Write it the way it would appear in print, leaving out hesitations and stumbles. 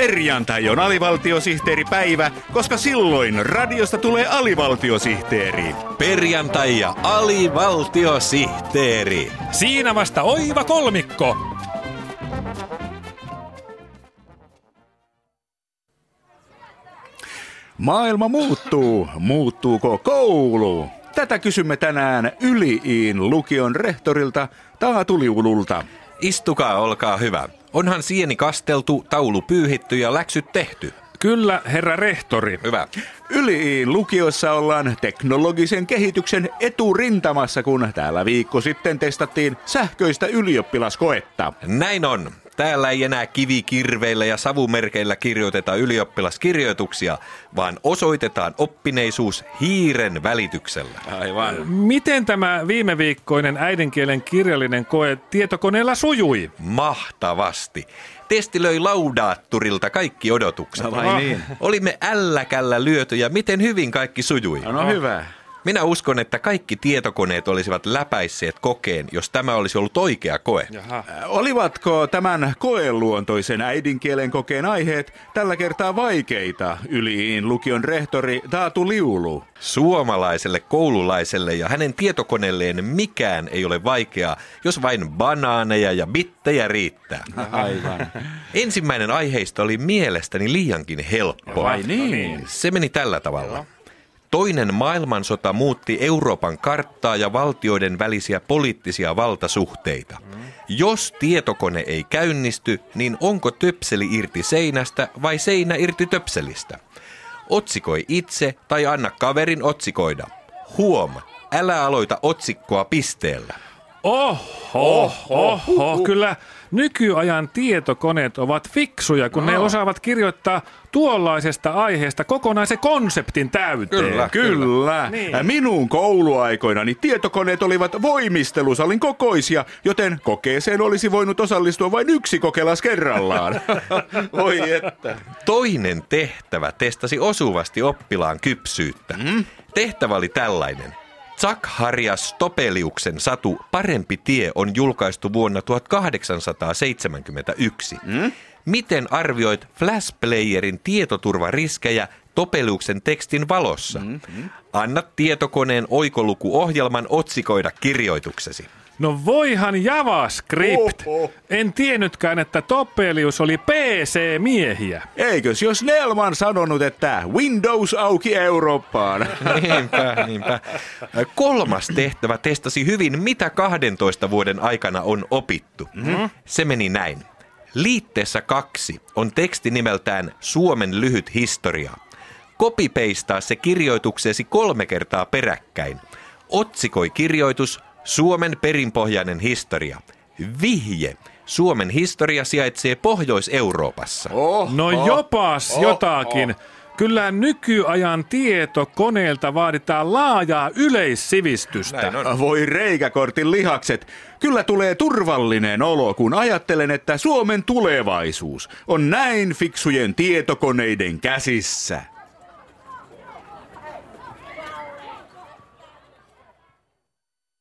Perjantai on alivaltiosihteeripäivä, koska silloin radiosta tulee alivaltiosihteeri. Perjantai ja alivaltiosihteeri. Siinä vasta oiva kolmikko. Maailma muuttuu. Muuttuuko koulu? Tätä kysymme tänään Yli-lukion rehtorilta Tahatu Liululta. Istukaa, olkaa hyvä. Onhan sieni kasteltu, taulu pyyhitty ja läksyt tehty. Kyllä, herra rehtori. Hyvä. Yli-lukiossa ollaan teknologisen kehityksen eturintamassa, kun täällä viikko sitten testattiin sähköistä ylioppilaskoetta. Näin on. Täällä ei enää kivikirveillä ja savumerkeillä kirjoiteta ylioppilaskirjoituksia, vaan osoitetaan oppineisuus hiiren välityksellä. Aivan. Miten tämä viime viikkoinen äidinkielen kirjallinen koe tietokoneella sujui? Mahtavasti. Testi löi laudaattorilta kaikki odotukset. No, niin. Olimme älläkällä lyöty ja miten hyvin kaikki sujui. No hyvä. Minä uskon, että kaikki tietokoneet olisivat läpäisseet kokeen, jos tämä olisi ollut oikea koe. Jaha. Olivatko tämän koeluontoisen äidinkielen kokeen aiheet tällä kertaa vaikeita, Yli-lukion rehtori Tahatu Liulu? Suomalaiselle koululaiselle ja hänen tietokoneelleen mikään ei ole vaikeaa, jos vain banaaneja ja bittejä riittää. Aivan. Ensimmäinen aiheista oli mielestäni liiankin helppo. Vai niin? Se meni tällä tavalla. Toinen maailmansota muutti Euroopan karttaa ja valtioiden välisiä poliittisia valtasuhteita. Jos tietokone ei käynnisty, niin onko töpseli irti seinästä vai seinä irti töpselistä? Otsikoi itse tai anna kaverin otsikoida. Huom, älä aloita otsikkoa pisteellä. Kyllä nykyajan tietokoneet ovat fiksuja, kun ne osaavat kirjoittaa tuollaisesta aiheesta kokonaisen konseptin täyteen. Kyllä. Niin. Minun kouluaikoinani tietokoneet olivat voimistelusalin kokoisia, joten kokeeseen olisi voinut osallistua vain yksi kokelas kerrallaan. Voi että. Toinen tehtävä testasi osuvasti oppilaan kypsyyttä. Tehtävä oli tällainen. Zachris Topeliuksen satu Parempi tie on julkaistu vuonna 1871. Miten arvioit Flash Playerin tietoturvariskejä Topeliuksen tekstin valossa? Anna tietokoneen oikolukuohjelman otsikoida kirjoituksesi. No voihan JavaScript. En tiennytkään, että Topelius oli PC-miehiä. Eikös jos Nelman sanonut, että Windows auki Eurooppaan? Niinpä. Kolmas tehtävä testasi hyvin, mitä 12 vuoden aikana on opittu. Se meni näin. Liitteessä 2 on teksti nimeltään Suomen lyhyt historia. Copy-pastea se kirjoitukseesi 3 kertaa peräkkäin. Otsikoi kirjoitus Suomen perinpohjainen historia. Vihje. Suomen historia sijaitsee Pohjois-Euroopassa. Jotakin. Kyllähän nykyajan tietokoneelta vaaditaan laajaa yleissivistystä. Voi reikäkortin lihakset. Kyllä tulee turvallinen olo, kun ajattelen, että Suomen tulevaisuus on näin fiksujen tietokoneiden käsissä.